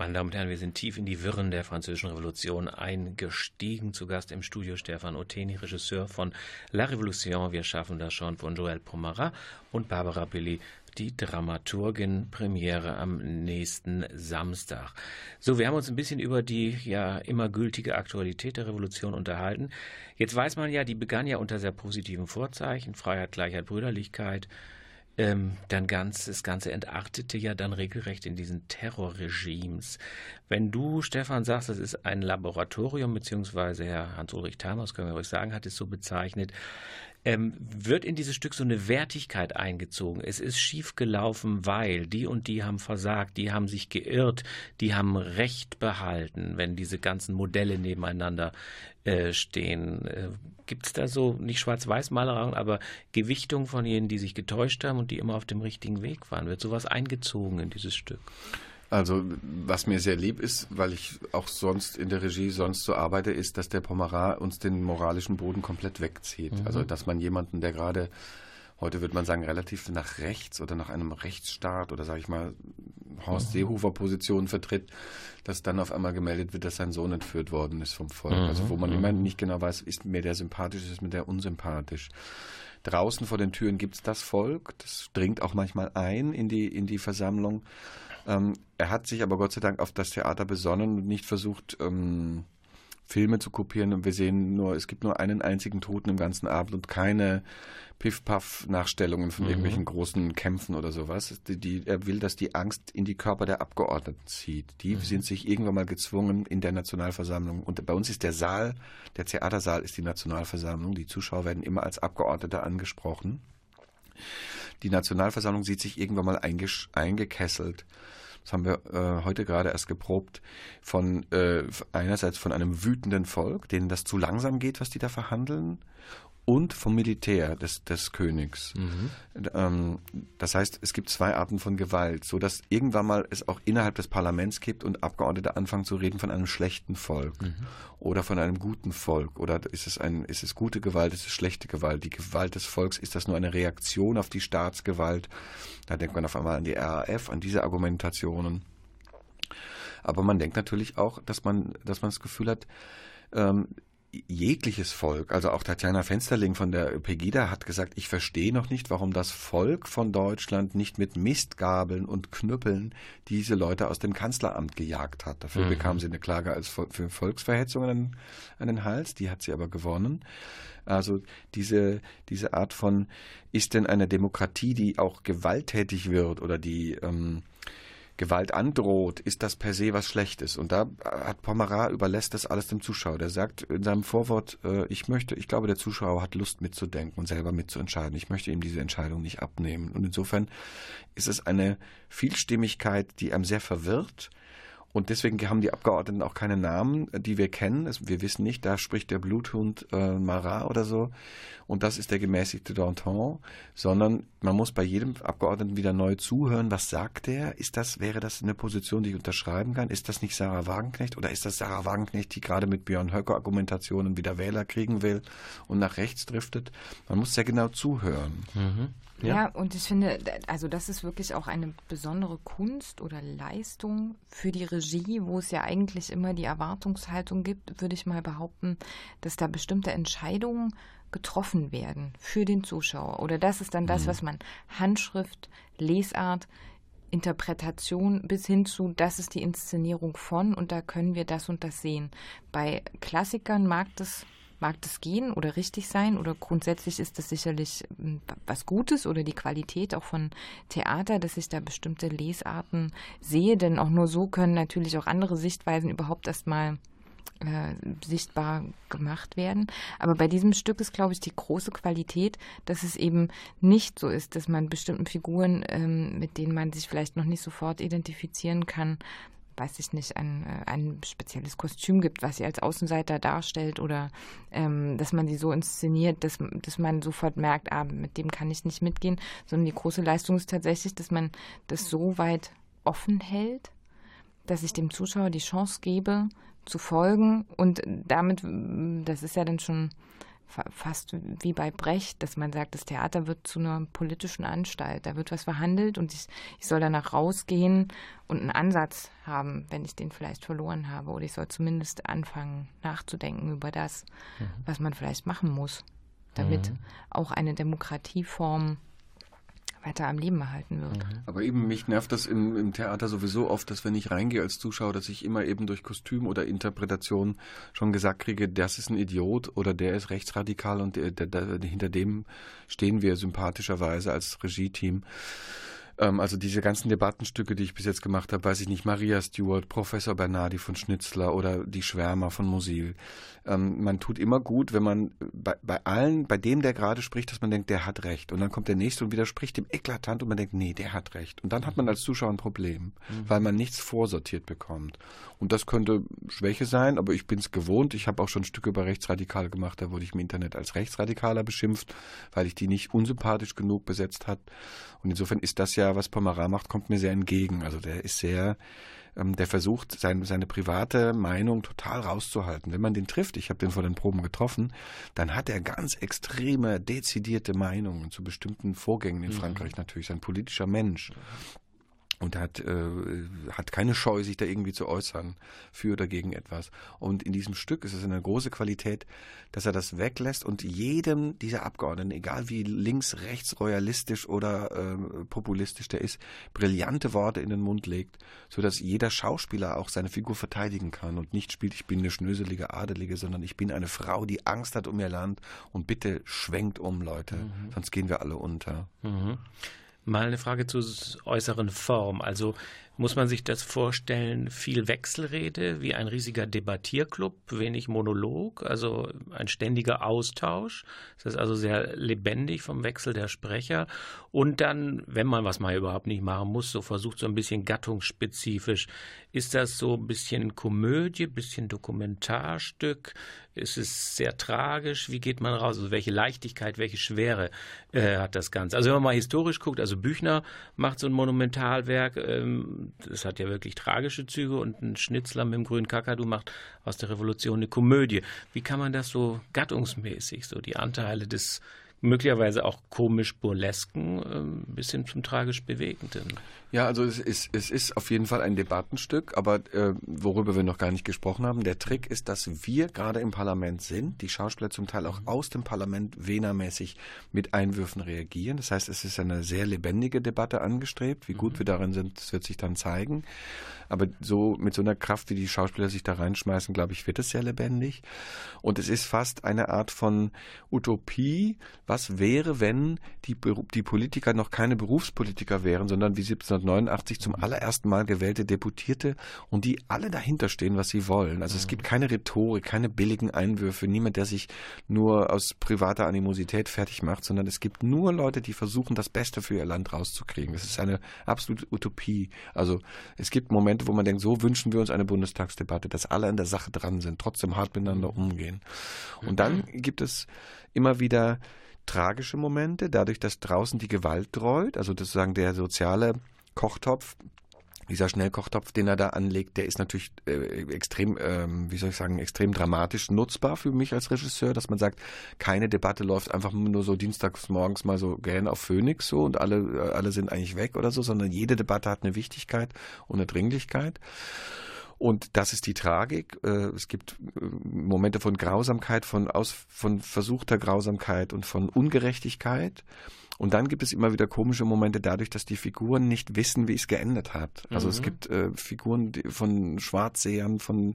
Meine Damen und Herren, wir sind tief in die Wirren der Französischen Revolution eingestiegen. Zu Gast im Studio Stefan Otteni, Regisseur von La Révolution, wir schaffen das schon, von Joël Pommerat, und Barbara Billy, die Dramaturgin. Premiere am nächsten Samstag. So, wir haben uns ein bisschen über die ja immer gültige Aktualität der Revolution unterhalten. Jetzt weiß man ja, die begann ja unter sehr positiven Vorzeichen, Freiheit, Gleichheit, Brüderlichkeit. Ähm, dann ganz, das Ganze entartete ja dann regelrecht in diesen Terrorregimes. Wenn du, Stefan, sagst, das ist ein Laboratorium, beziehungsweise Herr Hans-Ulrich Thamer, das können wir euch sagen, hat es so bezeichnet, ähm, wird in dieses Stück so eine Wertigkeit eingezogen. Es ist schief gelaufen, weil die und die haben versagt, die haben sich geirrt, die haben Recht behalten, wenn diese ganzen Modelle nebeneinander äh, stehen. Äh, Gibt es da so, nicht Schwarz-Weiß-Malerei, aber Gewichtung von jenen, die sich getäuscht haben und die immer auf dem richtigen Weg waren? Wird sowas eingezogen in dieses Stück? Also, was mir sehr lieb ist, weil ich auch sonst in der Regie sonst so arbeite, ist, dass der Pommerat uns den moralischen Boden komplett wegzieht. Mhm. Also, dass man jemanden, der gerade, heute würde man sagen, relativ nach rechts oder nach einem Rechtsstaat oder, sage ich mal, Horst Seehofer-Position vertritt, dass dann auf einmal gemeldet wird, dass sein Sohn entführt worden ist vom Volk. Mhm. Also wo man immer nicht genau weiß, ist mir der sympathisch, ist mir der unsympathisch. Draußen vor den Türen gibt es das Volk, das dringt auch manchmal ein in die, in die Versammlung. Ähm, er hat sich aber Gott sei Dank auf das Theater besonnen und nicht versucht, ähm, Filme zu kopieren, und wir sehen nur, es gibt nur einen einzigen Toten im ganzen Abend und keine Piff-Paff-Nachstellungen von mhm. irgendwelchen großen Kämpfen oder sowas. Die, die, er will, dass die Angst in die Körper der Abgeordneten zieht. Die mhm. sind sich irgendwann mal gezwungen in der Nationalversammlung. Und bei uns ist der Saal, der Theatersaal ist die Nationalversammlung. Die Zuschauer werden immer als Abgeordnete angesprochen. Die Nationalversammlung sieht sich irgendwann mal eingesch- eingekesselt. Das haben wir äh, heute gerade erst geprobt, von äh, einerseits von einem wütenden Volk, denen das zu langsam geht, was die da verhandeln, und vom Militär des, des Königs. Mhm. Ähm, das heißt, es gibt zwei Arten von Gewalt, sodass irgendwann mal es auch innerhalb des Parlaments gibt und Abgeordnete anfangen zu reden von einem schlechten Volk mhm. oder von einem guten Volk. Oder ist es, ein, ist es gute Gewalt, ist es schlechte Gewalt? Die Gewalt des Volks, ist das nur eine Reaktion auf die Staatsgewalt? Da denkt man auf einmal an die R A F, an diese Argumentationen. Aber man denkt natürlich auch, dass man, dass man das Gefühl hat, ähm, jegliches Volk, also auch Tatjana Fensterling von der Pegida hat gesagt, ich verstehe noch nicht, warum das Volk von Deutschland nicht mit Mistgabeln und Knüppeln diese Leute aus dem Kanzleramt gejagt hat. Dafür mhm. bekam sie eine Klage als für Volksverhetzung an, an den Hals, die hat sie aber gewonnen. Also diese, diese Art von, ist denn eine Demokratie, die auch gewalttätig wird oder die ähm, Gewalt androht, ist das per se was Schlechtes. Und da hat Pommerat, überlässt das alles dem Zuschauer. Der sagt in seinem Vorwort, äh, ich möchte, ich glaube, der Zuschauer hat Lust mitzudenken und selber mitzuentscheiden. Ich möchte ihm diese Entscheidung nicht abnehmen. Und insofern ist es eine Vielstimmigkeit, die einem sehr verwirrt. Und deswegen haben die Abgeordneten auch keine Namen, die wir kennen. Also wir wissen nicht, da spricht der Bluthund äh, Marat oder so. Und das ist der gemäßigte Danton. Sondern man muss bei jedem Abgeordneten wieder neu zuhören. Was sagt der? Ist das, wäre das eine Position, die ich unterschreiben kann? Ist das nicht Sarah Wagenknecht? Oder ist das Sarah Wagenknecht, die gerade mit Björn Höcke-Argumentationen wieder Wähler kriegen will und nach rechts driftet? Man muss sehr genau zuhören. Mhm. Ja. ja, und ich finde, also das ist wirklich auch eine besondere Kunst oder Leistung für die Regie, wo es ja eigentlich immer die Erwartungshaltung gibt, würde ich mal behaupten, dass da bestimmte Entscheidungen getroffen werden für den Zuschauer. Oder das ist dann das, mhm. was man Handschrift, Lesart, Interpretation bis hin zu, das ist die Inszenierung von und da können wir das und das sehen. Bei Klassikern mag das Mag das gehen oder richtig sein oder grundsätzlich ist das sicherlich was Gutes oder die Qualität auch von Theater, dass ich da bestimmte Lesarten sehe, denn auch nur so können natürlich auch andere Sichtweisen überhaupt erstmal äh, sichtbar gemacht werden. Aber bei diesem Stück ist, glaube ich, die große Qualität, dass es eben nicht so ist, dass man bestimmten Figuren, ähm, mit denen man sich vielleicht noch nicht sofort identifizieren kann, weiß ich nicht, ein, ein spezielles Kostüm gibt, was sie als Außenseiter darstellt oder ähm, dass man sie so inszeniert, dass, dass man sofort merkt, ah, mit dem kann ich nicht mitgehen, sondern die große Leistung ist tatsächlich, dass man das so weit offen hält, dass ich dem Zuschauer die Chance gebe, zu folgen und damit, das ist ja dann schon fast wie bei Brecht, dass man sagt, das Theater wird zu einer politischen Anstalt. Da wird was verhandelt und ich, ich soll danach rausgehen und einen Ansatz haben, wenn ich den vielleicht verloren habe. Oder ich soll zumindest anfangen, nachzudenken über das, mhm. was man vielleicht machen muss, damit mhm. auch eine Demokratieform weiter am Leben erhalten wird. Aber eben, mich nervt das im, im Theater sowieso oft, dass wenn ich reingehe als Zuschauer, dass ich immer eben durch Kostüm oder Interpretation schon gesagt kriege, das ist ein Idiot oder der ist rechtsradikal und der, der, der, hinter dem stehen wir sympathischerweise als Regie-Team. Ähm, also diese ganzen Debattenstücke, die ich bis jetzt gemacht habe, weiß ich nicht, Maria Stuart, Professor Bernardi von Schnitzler oder Die Schwärmer von Musil. Ähm, man tut immer gut, wenn man bei, bei allen, bei dem, der gerade spricht, dass man denkt, der hat recht. Und dann kommt der Nächste und widerspricht dem eklatant und man denkt, nee, der hat recht. Und dann hat man als Zuschauer ein Problem, mhm. weil man nichts vorsortiert bekommt. Und das könnte Schwäche sein, aber ich bin es gewohnt. Ich habe auch schon Stücke über Rechtsradikale gemacht, da wurde ich im Internet als Rechtsradikaler beschimpft, weil ich die nicht unsympathisch genug besetzt habe. Und insofern ist das ja, was Pommerat macht, kommt mir sehr entgegen. Also der ist sehr... Der versucht, seine, seine private Meinung total rauszuhalten. Wenn man den trifft, ich habe den vor den Proben getroffen, dann hat er ganz extreme, dezidierte Meinungen zu bestimmten Vorgängen in Frankreich natürlich. Ein politischer Mensch. Und hat, äh, hat keine Scheu, sich da irgendwie zu äußern, für oder gegen etwas. Und in diesem Stück ist es eine große Qualität, dass er das weglässt und jedem dieser Abgeordneten, egal wie links, rechts, royalistisch oder äh, populistisch der ist, brillante Worte in den Mund legt, sodass jeder Schauspieler auch seine Figur verteidigen kann und nicht spielt, ich bin eine schnöselige Adelige, sondern ich bin eine Frau, die Angst hat um ihr Land und bitte schwenkt um, Leute, mhm. sonst gehen wir alle unter. Mhm. Mal eine Frage zur äußeren Form. Also muss man sich das vorstellen, viel Wechselrede, wie ein riesiger Debattierclub, wenig Monolog, also ein ständiger Austausch. Das ist also sehr lebendig vom Wechsel der Sprecher. Und dann, wenn man was mal überhaupt nicht machen muss, so versucht so ein bisschen gattungsspezifisch. Ist das so ein bisschen Komödie, ein bisschen Dokumentarstück? Ist es sehr tragisch? Wie geht man raus? Also welche Leichtigkeit, welche Schwere äh, hat das Ganze? Also wenn man mal historisch guckt, also Büchner macht so ein Monumentalwerk, ähm, das hat ja wirklich tragische Züge, und ein Schnitzler mit dem grünen Kakadu macht aus der Revolution eine Komödie. Wie kann man das so gattungsmäßig, so die Anteile des möglicherweise auch komisch-burlesken bis hin zum tragisch-bewegenden? Ja, also es ist, es ist auf jeden Fall ein Debattenstück, aber äh, worüber wir noch gar nicht gesprochen haben, der Trick ist, dass wir gerade im Parlament sind, die Schauspieler zum Teil auch aus dem Parlament Wehner-mäßig mit Einwürfen reagieren. Das heißt, es ist eine sehr lebendige Debatte angestrebt. Wie gut mhm. wir darin sind, das wird sich dann zeigen. Aber so mit so einer Kraft, wie die Schauspieler sich da reinschmeißen, glaube ich, wird es sehr lebendig. Und es ist fast eine Art von Utopie. Was wäre, wenn die, die Politiker noch keine Berufspolitiker wären, sondern wie siebzehnhundertneunundachtzig zum allerersten Mal gewählte Deputierte und die alle dahinter stehen, was sie wollen. Also es gibt keine Rhetorik, keine billigen Einwürfe, niemand, der sich nur aus privater Animosität fertig macht, sondern es gibt nur Leute, die versuchen, das Beste für ihr Land rauszukriegen. Das ist eine absolute Utopie. Also es gibt Momente, wo man denkt, so wünschen wir uns eine Bundestagsdebatte, dass alle an der Sache dran sind, trotzdem hart miteinander umgehen. Und dann gibt es immer wieder tragische Momente, dadurch, dass draußen die Gewalt dreut, also sozusagen der soziale Kochtopf, dieser Schnellkochtopf, den er da anlegt, der ist natürlich äh, extrem, äh, wie soll ich sagen, extrem dramatisch nutzbar für mich als Regisseur, dass man sagt, keine Debatte läuft einfach nur so dienstags morgens mal so gern auf Phoenix so und alle, alle sind eigentlich weg oder so, sondern jede Debatte hat eine Wichtigkeit und eine Dringlichkeit. Und das ist die Tragik. Es gibt Momente von Grausamkeit, von, aus, von versuchter Grausamkeit und von Ungerechtigkeit. Und dann gibt es immer wieder komische Momente dadurch, dass die Figuren nicht wissen, wie es geendet hat. Also mhm. es gibt äh, Figuren von Schwarzsehern, von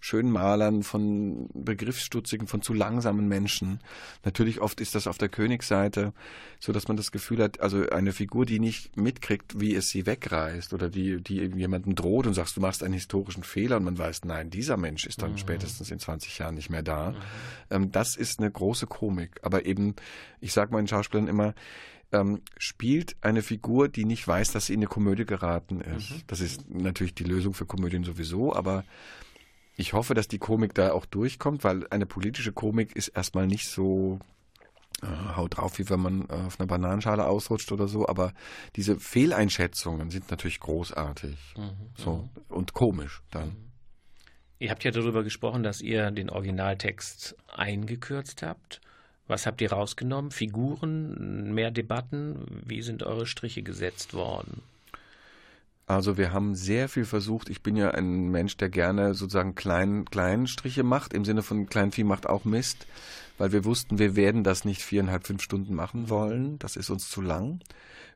Schönmalern, von Begriffsstutzigen, von zu langsamen Menschen. Natürlich oft ist das auf der Königsseite, so dass man das Gefühl hat, also eine Figur, die nicht mitkriegt, wie es sie wegreißt oder die, die jemanden droht und sagst, du machst einen historischen Fehler und man weiß, nein, dieser Mensch ist dann mhm. spätestens in zwanzig Jahren nicht mehr da. Mhm. Ähm, das ist eine große Komik. Aber eben, ich sage meinen Schauspielern immer, Ähm, spielt eine Figur, die nicht weiß, dass sie in eine Komödie geraten ist. Mhm. Das ist natürlich die Lösung für Komödien sowieso, aber ich hoffe, dass die Komik da auch durchkommt, weil eine politische Komik ist erstmal nicht so äh, haut drauf, wie wenn man äh, auf einer Bananenschale ausrutscht oder so, aber diese Fehleinschätzungen sind natürlich großartig mhm. so, und komisch dann. Mhm. Ihr habt ja darüber gesprochen, dass ihr den Originaltext eingekürzt habt. Was habt ihr rausgenommen? Figuren, mehr Debatten? Wie sind eure Striche gesetzt worden? Also wir haben sehr viel versucht. Ich bin ja ein Mensch, der gerne sozusagen kleinen, kleinen Striche macht, im Sinne von klein Vieh macht auch Mist, weil wir wussten, wir werden das nicht viereinhalb, fünf Stunden machen wollen. Das ist uns zu lang.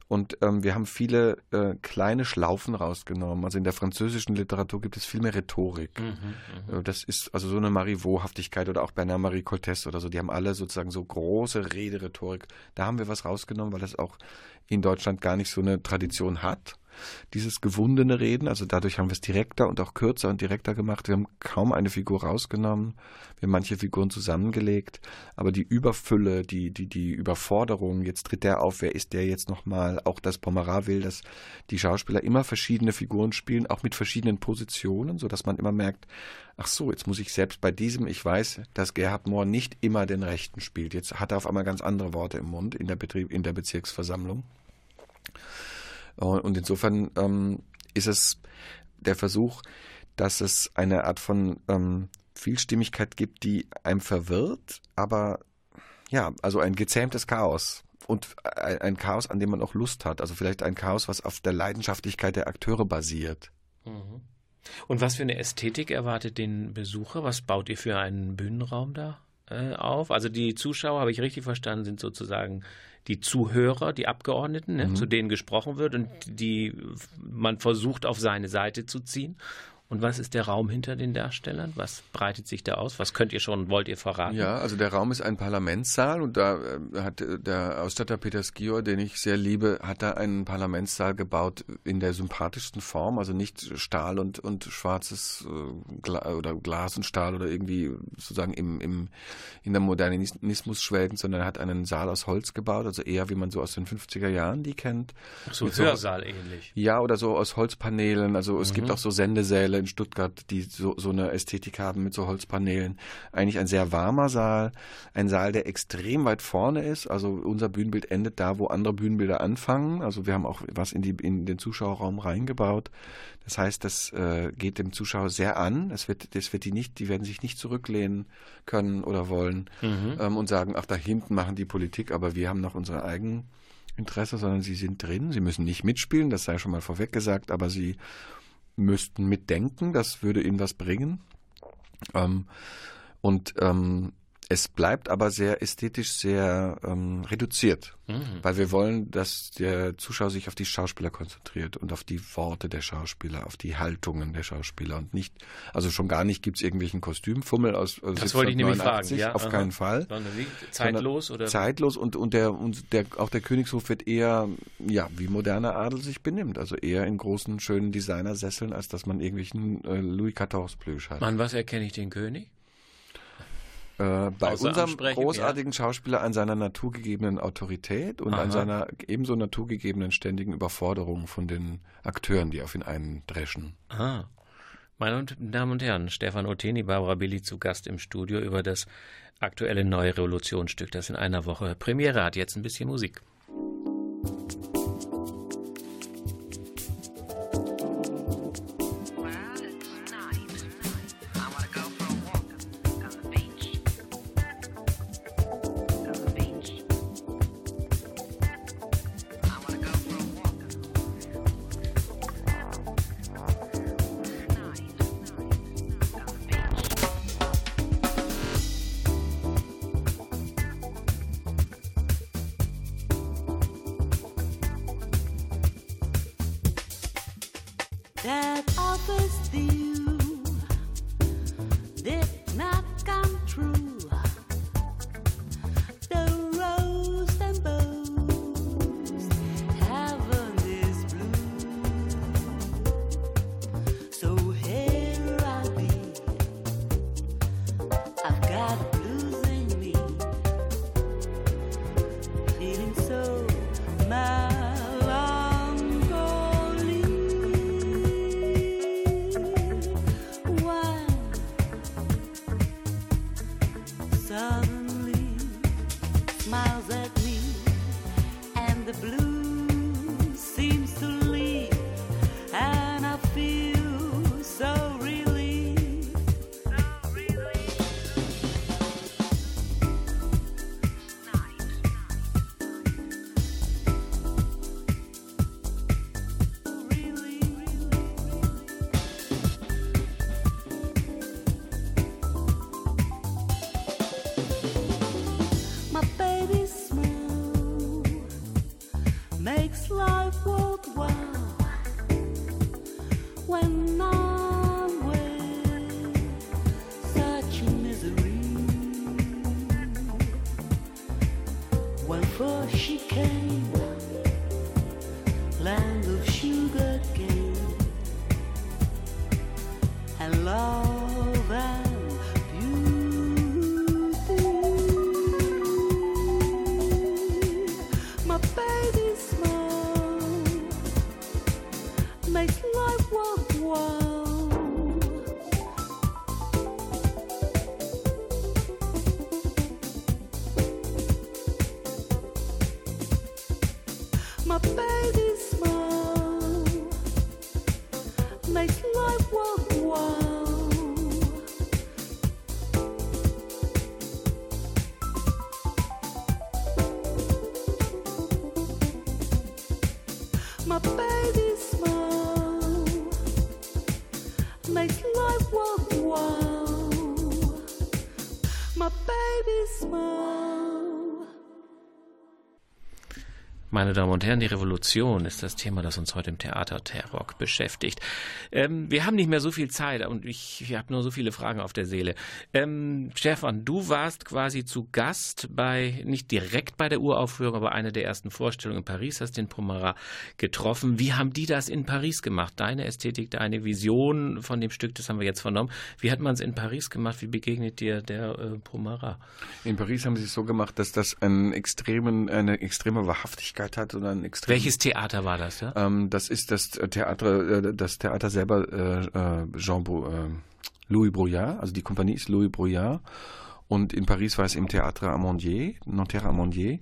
Und ähm, wir haben viele äh, kleine Schlaufen rausgenommen. Also in der französischen Literatur gibt es viel mehr Rhetorik. Mhm, das ist also so eine Marivaux-Haftigkeit oder auch Bernard-Marie Coltès oder so. Die haben alle sozusagen so große Rederhetorik. Da haben wir was rausgenommen, weil das auch in Deutschland gar nicht so eine Tradition hat. Dieses gewundene Reden, also dadurch haben wir es direkter und auch kürzer und direkter gemacht. Wir haben kaum eine Figur rausgenommen. Wir haben manche Figuren zusammengelegt. Aber die Überfülle, die, die, die Überforderung, jetzt tritt der auf, wer ist der jetzt nochmal? Auch das Pommerat will, dass die Schauspieler immer verschiedene Figuren spielen, auch mit verschiedenen Positionen, sodass man immer merkt, ach so, jetzt muss ich selbst bei diesem, ich weiß, dass Gerhard Mohr nicht immer den Rechten spielt. Jetzt hat er auf einmal ganz andere Worte im Mund in der, Betrieb, in der Bezirksversammlung. Und insofern ähm, ist es der Versuch, dass es eine Art von ähm, Vielstimmigkeit gibt, die einem verwirrt, aber ja, also ein gezähmtes Chaos und ein Chaos, an dem man auch Lust hat. Also vielleicht ein Chaos, was auf der Leidenschaftlichkeit der Akteure basiert. Und was für eine Ästhetik erwartet den Besucher? Was baut ihr für einen Bühnenraum da äh, auf? Also die Zuschauer, habe ich richtig verstanden, sind sozusagen die Zuhörer, die Abgeordneten, ne, mhm. zu denen gesprochen wird und die man versucht, auf seine Seite zu ziehen. Und was ist der Raum hinter den Darstellern? Was breitet sich da aus? Was könnt ihr schon, wollt ihr verraten? Ja, also der Raum ist ein Parlamentssaal und da hat der Ausstatter Peter Skior, den ich sehr liebe, hat da einen Parlamentssaal gebaut in der sympathischsten Form, also nicht Stahl und, und schwarzes Gla- oder Glas und Stahl oder irgendwie sozusagen im, im, in der Modernismus schwelgend, sondern er hat einen Saal aus Holz gebaut, also eher wie man so aus den fünfziger Jahren die kennt. Ach so, Hörsaal so, ähnlich. Ja, oder so aus Holzpaneelen, also es mhm. gibt auch so Sendesäle in Stuttgart, die so, so eine Ästhetik haben mit so Holzpaneelen. Eigentlich ein sehr warmer Saal, ein Saal, der extrem weit vorne ist. Also unser Bühnenbild endet da, wo andere Bühnenbilder anfangen. Also wir haben auch was in, die, in den Zuschauerraum reingebaut. Das heißt, das äh, geht dem Zuschauer sehr an. Es wird, das wird die nicht, die werden sich nicht zurücklehnen können oder wollen mhm. ähm, und sagen, ach, da hinten machen die Politik, aber wir haben noch unsere eigenen Interesse, sondern sie sind drin. Sie müssen nicht mitspielen, das sei schon mal vorweg gesagt, aber sie müssten mitdenken, das würde ihnen was bringen. Ähm, und ähm, es bleibt aber sehr ästhetisch, sehr ähm, reduziert, mhm. weil wir wollen, dass der Zuschauer sich auf die Schauspieler konzentriert und auf die Worte der Schauspieler, auf die Haltungen der Schauspieler und nicht, also schon gar nicht gibt es irgendwelchen Kostümfummel aus äh, Das wollte ich nämlich fragen, ja. Auf aha. keinen Fall. Zeitlos oder? Zeitlos und, und, der, und der, auch der Königshof wird eher, ja, wie moderner Adel sich benimmt, also eher in großen, schönen Designersesseln, als dass man irgendwelchen äh, Louis quatorze Plüsch hat. An was erkenne ich den König? Äh, bei Außer unserem großartigen ja. Schauspieler an seiner naturgegebenen Autorität und Aha. an seiner ebenso naturgegebenen ständigen Überforderung von den Akteuren, die auf ihn eindreschen. Ah. Meine Damen und Herren, Stefan Otteni, Barbara Billy zu Gast im Studio über das aktuelle neue Revolutionsstück, das in einer Woche Premiere hat. Jetzt ein bisschen Musik. makes life worthwhile when I'm with such misery. When first she came, land of sugar cane and love and meine Damen und Herren, die Revolution ist das Thema, das uns heute im Theatertalk beschäftigt. Ähm, wir haben nicht mehr so viel Zeit und ich, ich habe nur so viele Fragen auf der Seele. Ähm, Stefan, du warst quasi zu Gast bei, nicht direkt bei der Uraufführung, aber einer der ersten Vorstellungen in Paris, hast den Pommerat getroffen. Wie haben die das in Paris gemacht? Deine Ästhetik, deine Vision von dem Stück, das haben wir jetzt vernommen. Wie hat man es in Paris gemacht? Wie begegnet dir der äh, Pommerat? In Paris haben sie es so gemacht, dass das einen extremen, eine extreme Wahrhaftigkeit hat und ein extrem. Welches Theater war das? Ja? Ähm, das ist das Theater, das Theater selber äh, äh, Jean Brou, äh, Louis Brouillard, also die Kompanie ist Louis Brouillard und in Paris war es im Théâtre Amandier, Nanterre Amandier.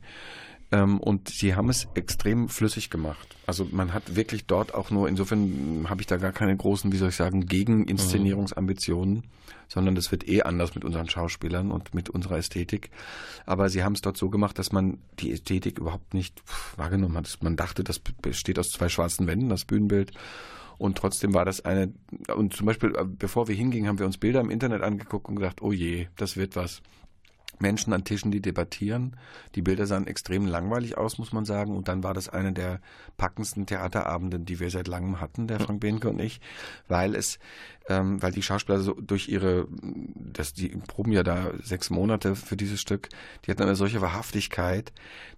Ähm, und sie haben es extrem flüssig gemacht. Also man hat wirklich dort auch nur, insofern habe ich da gar keine großen, wie soll ich sagen, Gegeninszenierungsambitionen, sondern das wird eh anders mit unseren Schauspielern und mit unserer Ästhetik. Aber sie haben es dort so gemacht, dass man die Ästhetik überhaupt nicht wahrgenommen hat. Man dachte, das besteht aus zwei schwarzen Wänden, das Bühnenbild. Und trotzdem war das eine, und zum Beispiel, bevor wir hingingen, haben wir uns Bilder im Internet angeguckt und gesagt, oh je, das wird was. Menschen an Tischen, die debattieren. Die Bilder sahen extrem langweilig aus, muss man sagen. Und dann war das eine der packendsten Theaterabenden, die wir seit langem hatten, der Frank Behnke und ich, weil es, ähm, weil die Schauspieler so durch ihre, das, die proben ja da sechs Monate für dieses Stück, die hatten eine solche Wahrhaftigkeit,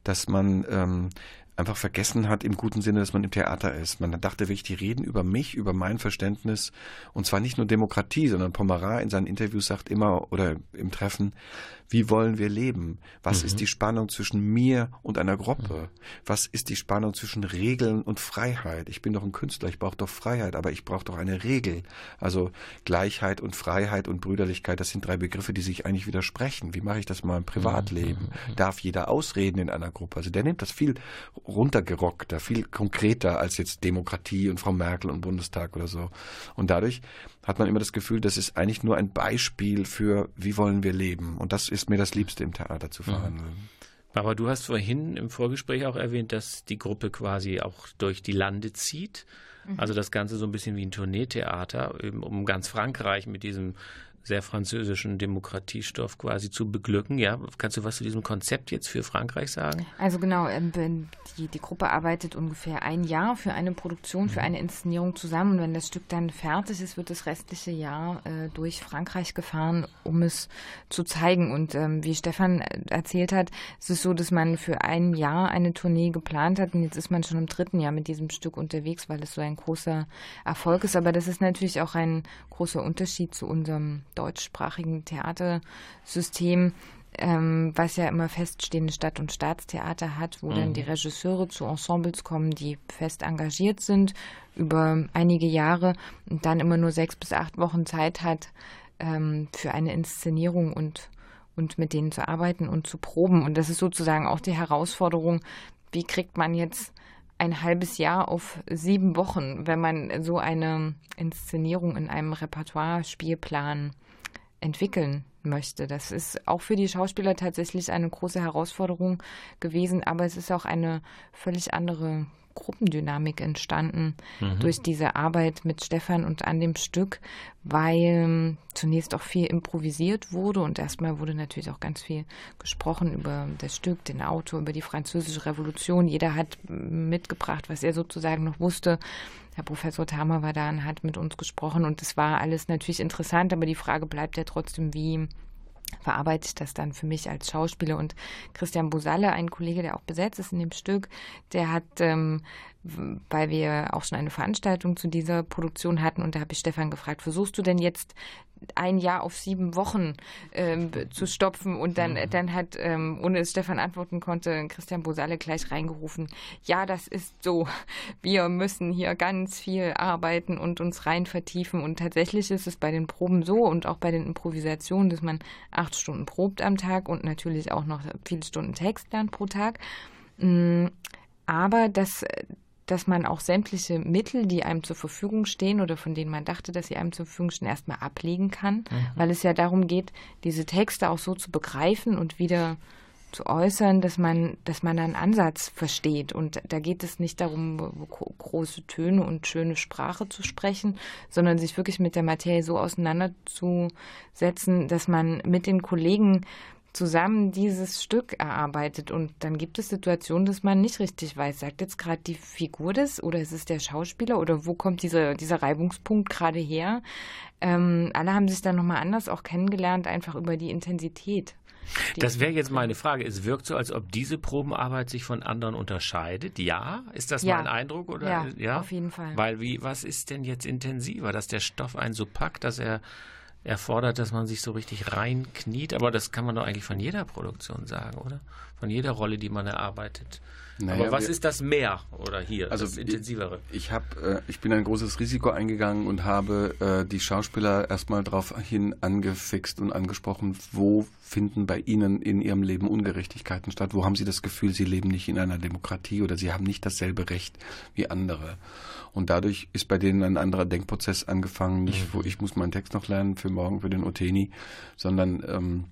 dass man ähm, einfach vergessen hat, im guten Sinne, dass man im Theater ist. Man dachte wirklich, die reden über mich, über mein Verständnis und zwar nicht nur Demokratie, sondern Pommerat in seinen Interviews sagt immer oder im Treffen, wie wollen wir leben? Was mhm. ist die Spannung zwischen mir und einer Gruppe? Was ist die Spannung zwischen Regeln und Freiheit? Ich bin doch ein Künstler, ich brauche doch Freiheit, aber ich brauche doch eine Regel. Also Gleichheit und Freiheit und Brüderlichkeit, das sind drei Begriffe, die sich eigentlich widersprechen. Wie mache ich das mal im Privatleben? Mhm. Darf jeder ausreden in einer Gruppe? Also der nimmt das viel runtergerockter, viel konkreter als jetzt Demokratie und Frau Merkel und Bundestag oder so. Und dadurch hat man immer das Gefühl, das ist eigentlich nur ein Beispiel für, wie wollen wir leben. Und das ist mir das Liebste im Theater zu verhandeln. Aber du hast vorhin im Vorgespräch auch erwähnt, dass die Gruppe quasi auch durch die Lande zieht. Also das Ganze so ein bisschen wie ein Tourneetheater, eben um ganz Frankreich mit diesem sehr französischen Demokratiestoff quasi zu beglücken. Ja, kannst du was zu diesem Konzept jetzt für Frankreich sagen? Also genau, die, die Gruppe arbeitet ungefähr ein Jahr für eine Produktion, für eine Inszenierung zusammen. Und wenn das Stück dann fertig ist, wird das restliche Jahr äh, durch Frankreich gefahren, um es zu zeigen. Und ähm, wie Stefan erzählt hat, es ist so, dass man für ein Jahr eine Tournee geplant hat. Und jetzt ist man schon im dritten Jahr mit diesem Stück unterwegs, weil es so ein großer Erfolg ist. Aber das ist natürlich auch ein großer Unterschied zu unserem deutschsprachigen Theatersystem, ähm, was ja immer feststehende Stadt- und Staatstheater hat, wo mhm. dann die Regisseure zu Ensembles kommen, die fest engagiert sind über einige Jahre und dann immer nur sechs bis acht Wochen Zeit hat ähm, für eine Inszenierung und, und mit denen zu arbeiten und zu proben. Und das ist sozusagen auch die Herausforderung, wie kriegt man jetzt ein halbes Jahr auf sieben Wochen, wenn man so eine Inszenierung in einem Repertoire-Spielplan entwickeln möchte. Das ist auch für die Schauspieler tatsächlich eine große Herausforderung gewesen, aber es ist auch eine völlig andere Gruppendynamik entstanden mhm. durch diese Arbeit mit Stefan und an dem Stück, weil zunächst auch viel improvisiert wurde und erstmal wurde natürlich auch ganz viel gesprochen über das Stück, den Autor, über die Französische Revolution. Jeder hat mitgebracht, was er sozusagen noch wusste. Herr Professor Thamer war da und hat mit uns gesprochen und es war alles natürlich interessant, aber die Frage bleibt ja trotzdem, wie verarbeite ich das dann für mich als Schauspieler? Und Christian Bosalle, ein Kollege, der auch besetzt ist in dem Stück, der hat, ähm, weil wir auch schon eine Veranstaltung zu dieser Produktion hatten und da habe ich Stefan gefragt, versuchst du denn jetzt ein Jahr auf sieben Wochen ähm, zu stopfen? Und dann, mhm. dann hat, ähm, ohne dass Stefan antworten konnte, Christian Bosalle gleich reingerufen, ja, das ist so, wir müssen hier ganz viel arbeiten und uns rein vertiefen. Und tatsächlich ist es bei den Proben so und auch bei den Improvisationen, dass man acht Stunden probt am Tag und natürlich auch noch viele Stunden Text lernt pro Tag. Aber das... dass man auch sämtliche Mittel, die einem zur Verfügung stehen oder von denen man dachte, dass sie einem zur Verfügung stehen, erstmal ablegen kann, mhm. weil es ja darum geht, diese Texte auch so zu begreifen und wieder zu äußern, dass man, dass man einen Ansatz versteht. Und da geht es nicht darum, große Töne und schöne Sprache zu sprechen, sondern sich wirklich mit der Materie so auseinanderzusetzen, dass man mit den Kollegen zusammen dieses Stück erarbeitet und dann gibt es Situationen, dass man nicht richtig weiß, sagt jetzt gerade die Figur das oder ist es der Schauspieler oder wo kommt diese, dieser Reibungspunkt gerade her? Ähm, alle haben sich dann nochmal anders auch kennengelernt, einfach über die Intensität. Die das wäre jetzt meine Frage. Es wirkt so, als ob diese Probenarbeit sich von anderen unterscheidet. Ja? Ist das ja. mein Eindruck? Oder? Ja, ja, auf jeden Fall. Weil wie, was ist denn jetzt intensiver, dass der Stoff einen so packt, dass er erfordert, dass man sich so richtig reinkniet, aber das kann man doch eigentlich von jeder Produktion sagen, oder? Von jeder Rolle, die man erarbeitet. Naja, aber was ist das mehr oder hier, also das Intensivere? Ich, ich, hab, äh, ich bin ein großes Risiko eingegangen und habe äh, die Schauspieler erstmal darauf hin angefixt und angesprochen, wo finden bei ihnen in ihrem Leben Ungerechtigkeiten statt? Wo haben sie das Gefühl, sie leben nicht in einer Demokratie oder sie haben nicht dasselbe Recht wie andere? Und dadurch ist bei denen ein anderer Denkprozess angefangen, nicht, wo ich muss meinen Text noch lernen für morgen, für den Otteni, sondern ähm,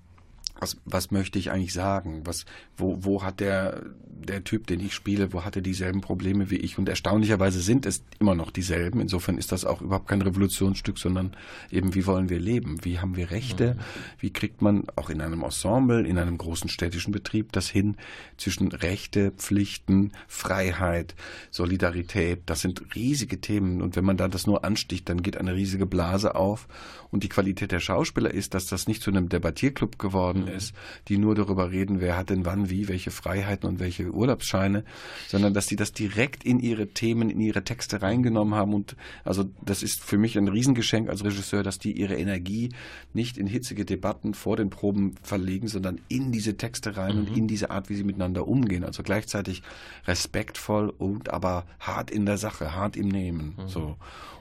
was, was möchte ich eigentlich sagen? Was, wo, wo hat der, der Typ, den ich spiele, wo hat er dieselben Probleme wie ich? Und erstaunlicherweise sind es immer noch dieselben. Insofern ist das auch überhaupt kein Revolutionsstück, sondern eben, wie wollen wir leben? Wie haben wir Rechte? Wie kriegt man auch in einem Ensemble, in einem großen städtischen Betrieb das hin zwischen Rechte, Pflichten, Freiheit, Solidarität? Das sind riesige Themen. Und wenn man da das nur ansticht, dann geht eine riesige Blase auf. Und die Qualität der Schauspieler ist, dass das nicht zu einem Debattierclub geworden ist. ist, die nur darüber reden, wer hat denn wann, wie, welche Freiheiten und welche Urlaubsscheine, sondern dass die das direkt in ihre Themen, in ihre Texte reingenommen haben und also das ist für mich ein Riesengeschenk als Regisseur, dass die ihre Energie nicht in hitzige Debatten vor den Proben verlegen, sondern in diese Texte rein mhm. und in diese Art, wie sie miteinander umgehen. Also gleichzeitig respektvoll und aber hart in der Sache, hart im Nehmen. Mhm. So.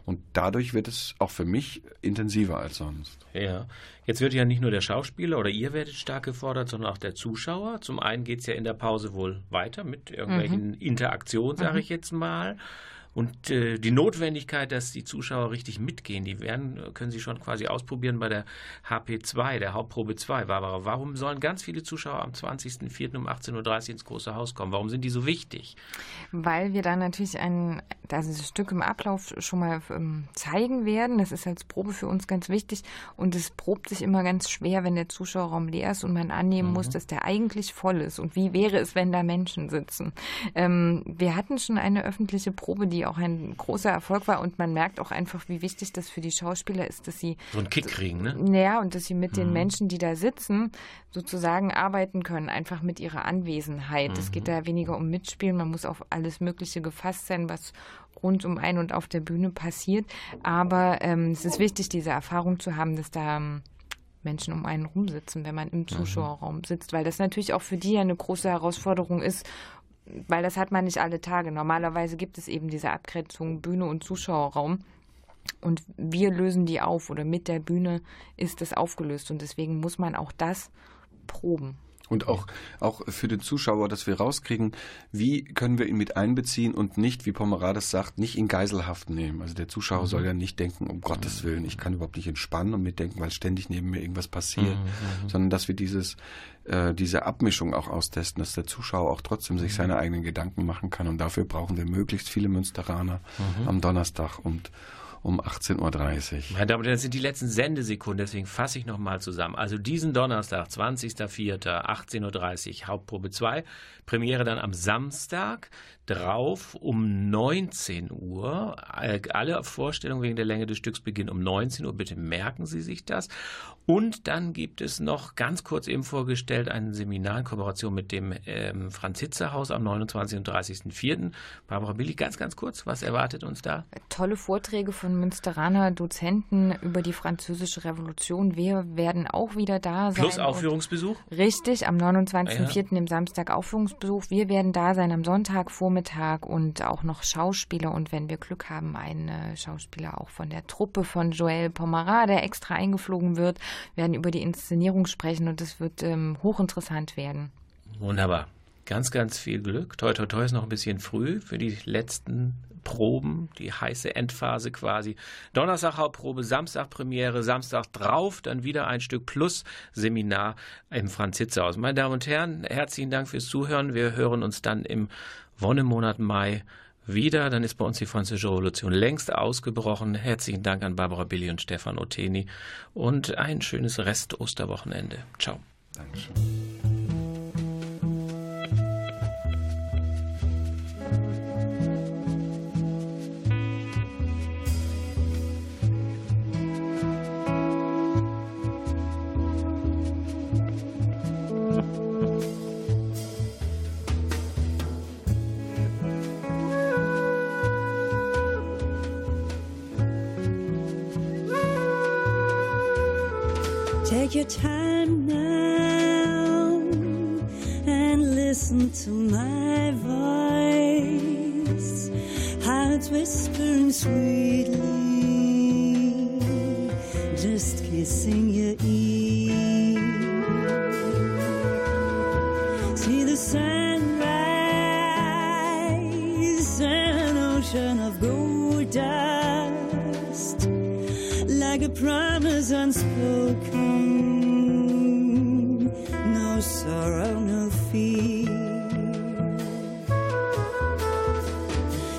Und dadurch wird es auch für mich intensiver als sonst. Ja, jetzt wird ja nicht nur der Schauspieler oder ihr werdet stark gefordert, sondern auch der Zuschauer. Zum einen geht es ja in der Pause wohl weiter mit irgendwelchen mhm. Interaktionen, sage mhm. ich jetzt mal. Und äh, die Notwendigkeit, dass die Zuschauer richtig mitgehen, die werden, können Sie schon quasi ausprobieren bei der H P zwei, der Hauptprobe zwei. Barbara, warum sollen ganz viele Zuschauer am zwanzigsten vierten um achtzehn Uhr dreißig ins Große Haus kommen? Warum sind die so wichtig? Weil wir da natürlich ein, also das Stück im Ablauf schon mal ähm, zeigen werden. Das ist als Probe für uns ganz wichtig. Und es probt sich immer ganz schwer, wenn der Zuschauerraum leer ist und man annehmen mhm. muss, dass der eigentlich voll ist. Und wie wäre es, wenn da Menschen sitzen? Ähm, wir hatten schon eine öffentliche Probe, die auch ein großer Erfolg war und man merkt auch einfach, wie wichtig das für die Schauspieler ist, dass sie so einen Kick kriegen, ne? Naja, und dass sie mit mhm. den Menschen, die da sitzen, sozusagen arbeiten können, einfach mit ihrer Anwesenheit. Mhm. Es geht da weniger um Mitspielen, man muss auf alles Mögliche gefasst sein, was rund um einen und auf der Bühne passiert, aber ähm, es ist wichtig, diese Erfahrung zu haben, dass da Menschen um einen rumsitzen, wenn man im Zuschauerraum sitzt, weil das natürlich auch für die ja eine große Herausforderung ist, weil das hat man nicht alle Tage. Normalerweise gibt es eben diese Abgrenzung Bühne und Zuschauerraum und wir lösen die auf oder mit der Bühne ist das aufgelöst und deswegen muss man auch das proben. Und auch, auch für den Zuschauer, dass wir rauskriegen, wie können wir ihn mit einbeziehen und nicht, wie Pommerat das sagt, nicht in Geiselhaft nehmen. Also der Zuschauer mhm. soll ja nicht denken, um Gottes Willen, ich kann überhaupt nicht entspannen und mitdenken, weil ständig neben mir irgendwas passiert, mhm. sondern dass wir dieses, äh, diese Abmischung auch austesten, dass der Zuschauer auch trotzdem sich seine eigenen Gedanken machen kann. Und dafür brauchen wir möglichst viele Münsteraner mhm. am Donnerstag und um achtzehn Uhr dreißig. Herr Doppel, das sind die letzten Sendesekunden, deswegen fasse ich nochmal zusammen. Also diesen Donnerstag, zwanzigster vierter, achtzehn Uhr dreißig, Hauptprobe zwei, Premiere dann am Samstag drauf um neunzehn Uhr. Alle Vorstellungen wegen der Länge des Stücks beginnen um neunzehn Uhr, bitte merken Sie sich das. Und dann gibt es noch, ganz kurz eben vorgestellt, ein Seminar in Kooperation mit dem ähm, Franz-Hitze-Haus am neunundzwanzigsten und dreißigsten vierten Barbara Billy, ganz, ganz kurz, was erwartet uns da? Tolle Vorträge von Münsteraner Dozenten über die Französische Revolution. Wir werden auch wieder da sein. Plus Aufführungsbesuch? Richtig, am neunundzwanzigsten vierten ja. im Samstag Aufführungsbesuch. Wir werden da sein am Sonntag, Vormittag und auch noch Schauspieler. Und wenn wir Glück haben, ein äh, Schauspieler auch von der Truppe von Joël Pommerat, der extra eingeflogen wird, werden über die Inszenierung sprechen und es wird ähm, hochinteressant werden. Wunderbar. Ganz, ganz viel Glück. Toi, toi, toi ist noch ein bisschen früh für die letzten Proben, die heiße Endphase quasi. Donnerstag Hauptprobe, Samstag Premiere, Samstag drauf, dann wieder ein Stück plus Seminar im Franz-Hitze-Haus. Meine Damen und Herren, herzlichen Dank fürs Zuhören. Wir hören uns dann im Wonnemonat Mai wieder. Dann ist bei uns die Französische Revolution längst ausgebrochen. Herzlichen Dank an Barbara Billy und Stefan Otteni und ein schönes Rest-Osterwochenende. Ciao. Dankeschön. Take your time now and listen to my voice, how it's whispering sweetly, just kissing your ear. See the sunrise, an ocean of gold dust, like a promise unspoken. No sorrow, no fear.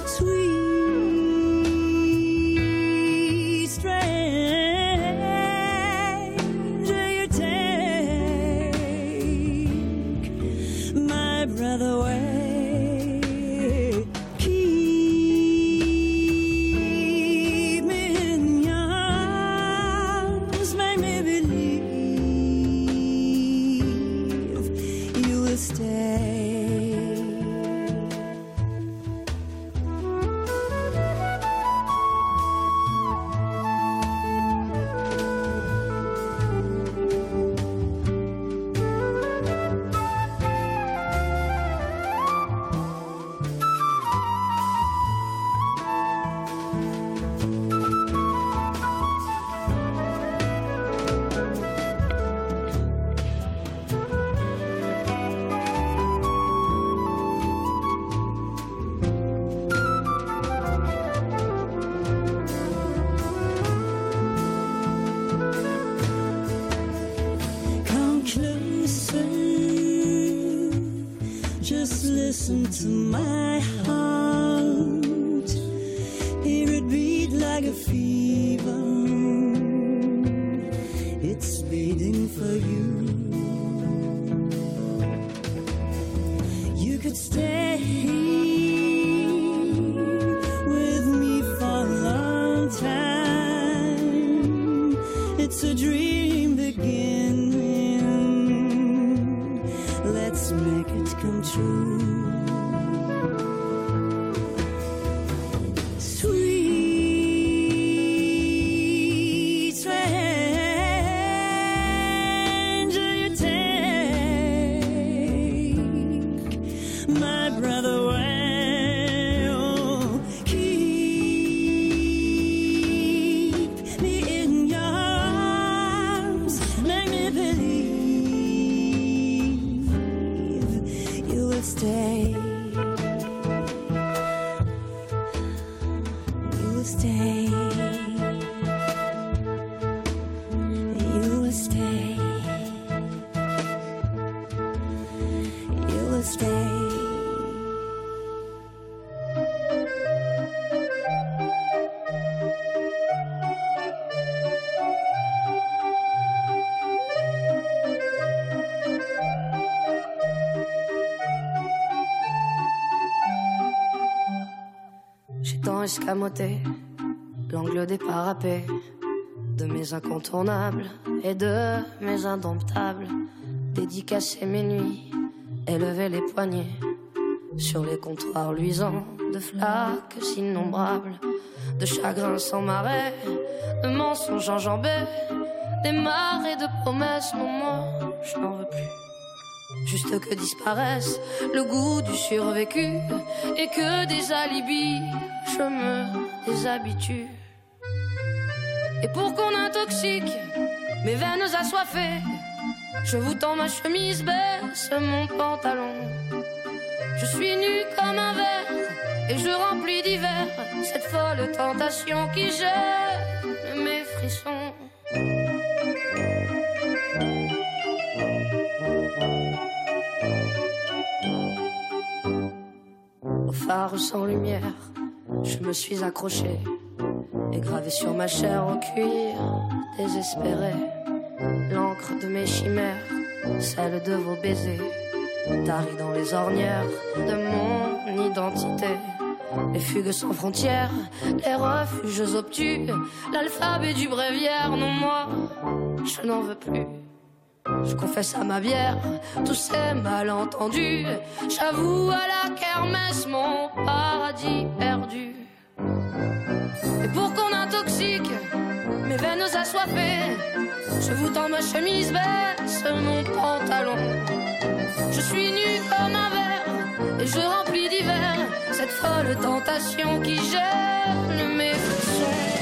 Sweet stranger, you take my breath away. Keep me in your arms, make me believe. Listen to my heart, hear it beat like a fever, it's beating for you. You could stay with me for a long time, it's a dream beginning, let's make it come true. Escamoté, l'angle des parapets, de mes incontournables et de mes indomptables, dédicacer mes nuits, élever les poignets, sur les comptoirs luisants de flaques innombrables, de chagrins sans marais, de mensonges enjambés, des marées de promesses, non moi, je n'en veux plus. Juste que disparaisse le goût du survécu et que des alibis je me déshabitue. Et pour qu'on intoxique mes veines assoiffées, je vous tends ma chemise, baisse mon pantalon. Je suis nue comme un verre et je remplis d'hiver cette folle tentation qui gèle mes frissons. Au phare sans lumière, je me suis accroché et gravé sur ma chair en cuir désespéré l'encre de mes chimères, celle de vos baisers, tarie dans les ornières de mon identité. Les fugues sans frontières, les refuges obtus, l'alphabet du bréviaire, non moi, je n'en veux plus. Je confesse à ma bière tous ces malentendus, j'avoue à la kermesse mon paradis perdu. Et pour qu'on intoxique mes veines assoiffées, je vous tends ma chemise, baisse mon pantalon. Je suis nue comme un verre et je remplis d'hiver cette folle tentation qui gèle mes frissons.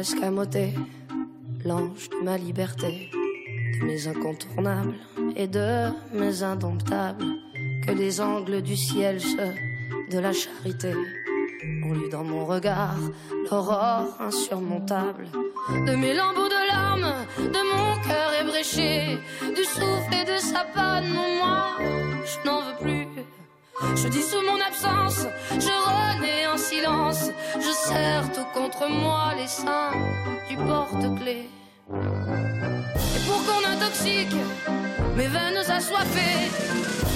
Escamoté, l'ange de ma liberté, de mes incontournables et de mes indomptables, que les angles du ciel, ceux de la charité, ont lu dans mon regard l'aurore insurmontable, de mes lambeaux de larmes, de mon cœur ébréché, du souffle et de sa panne, non moi, je n'en veux plus. Je dissous mon absence, je renais en silence, je serre tout contre moi les seins du porte-clés. Et pour qu'on intoxique mes veines assoiffées,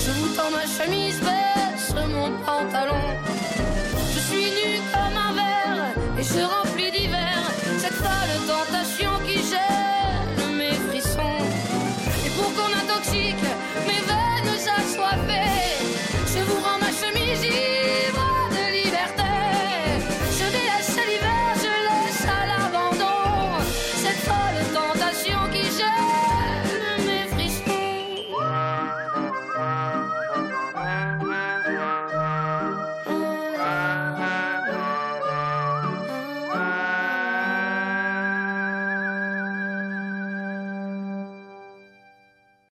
je vous tends ma chemise, baisse mon pantalon. Je suis nue comme un verre et je remplis d'hiver cette folle tentation qui gèle mes frissons. Et pour qu'on intoxique mes veines assoiffées, je vous rends ma chemise.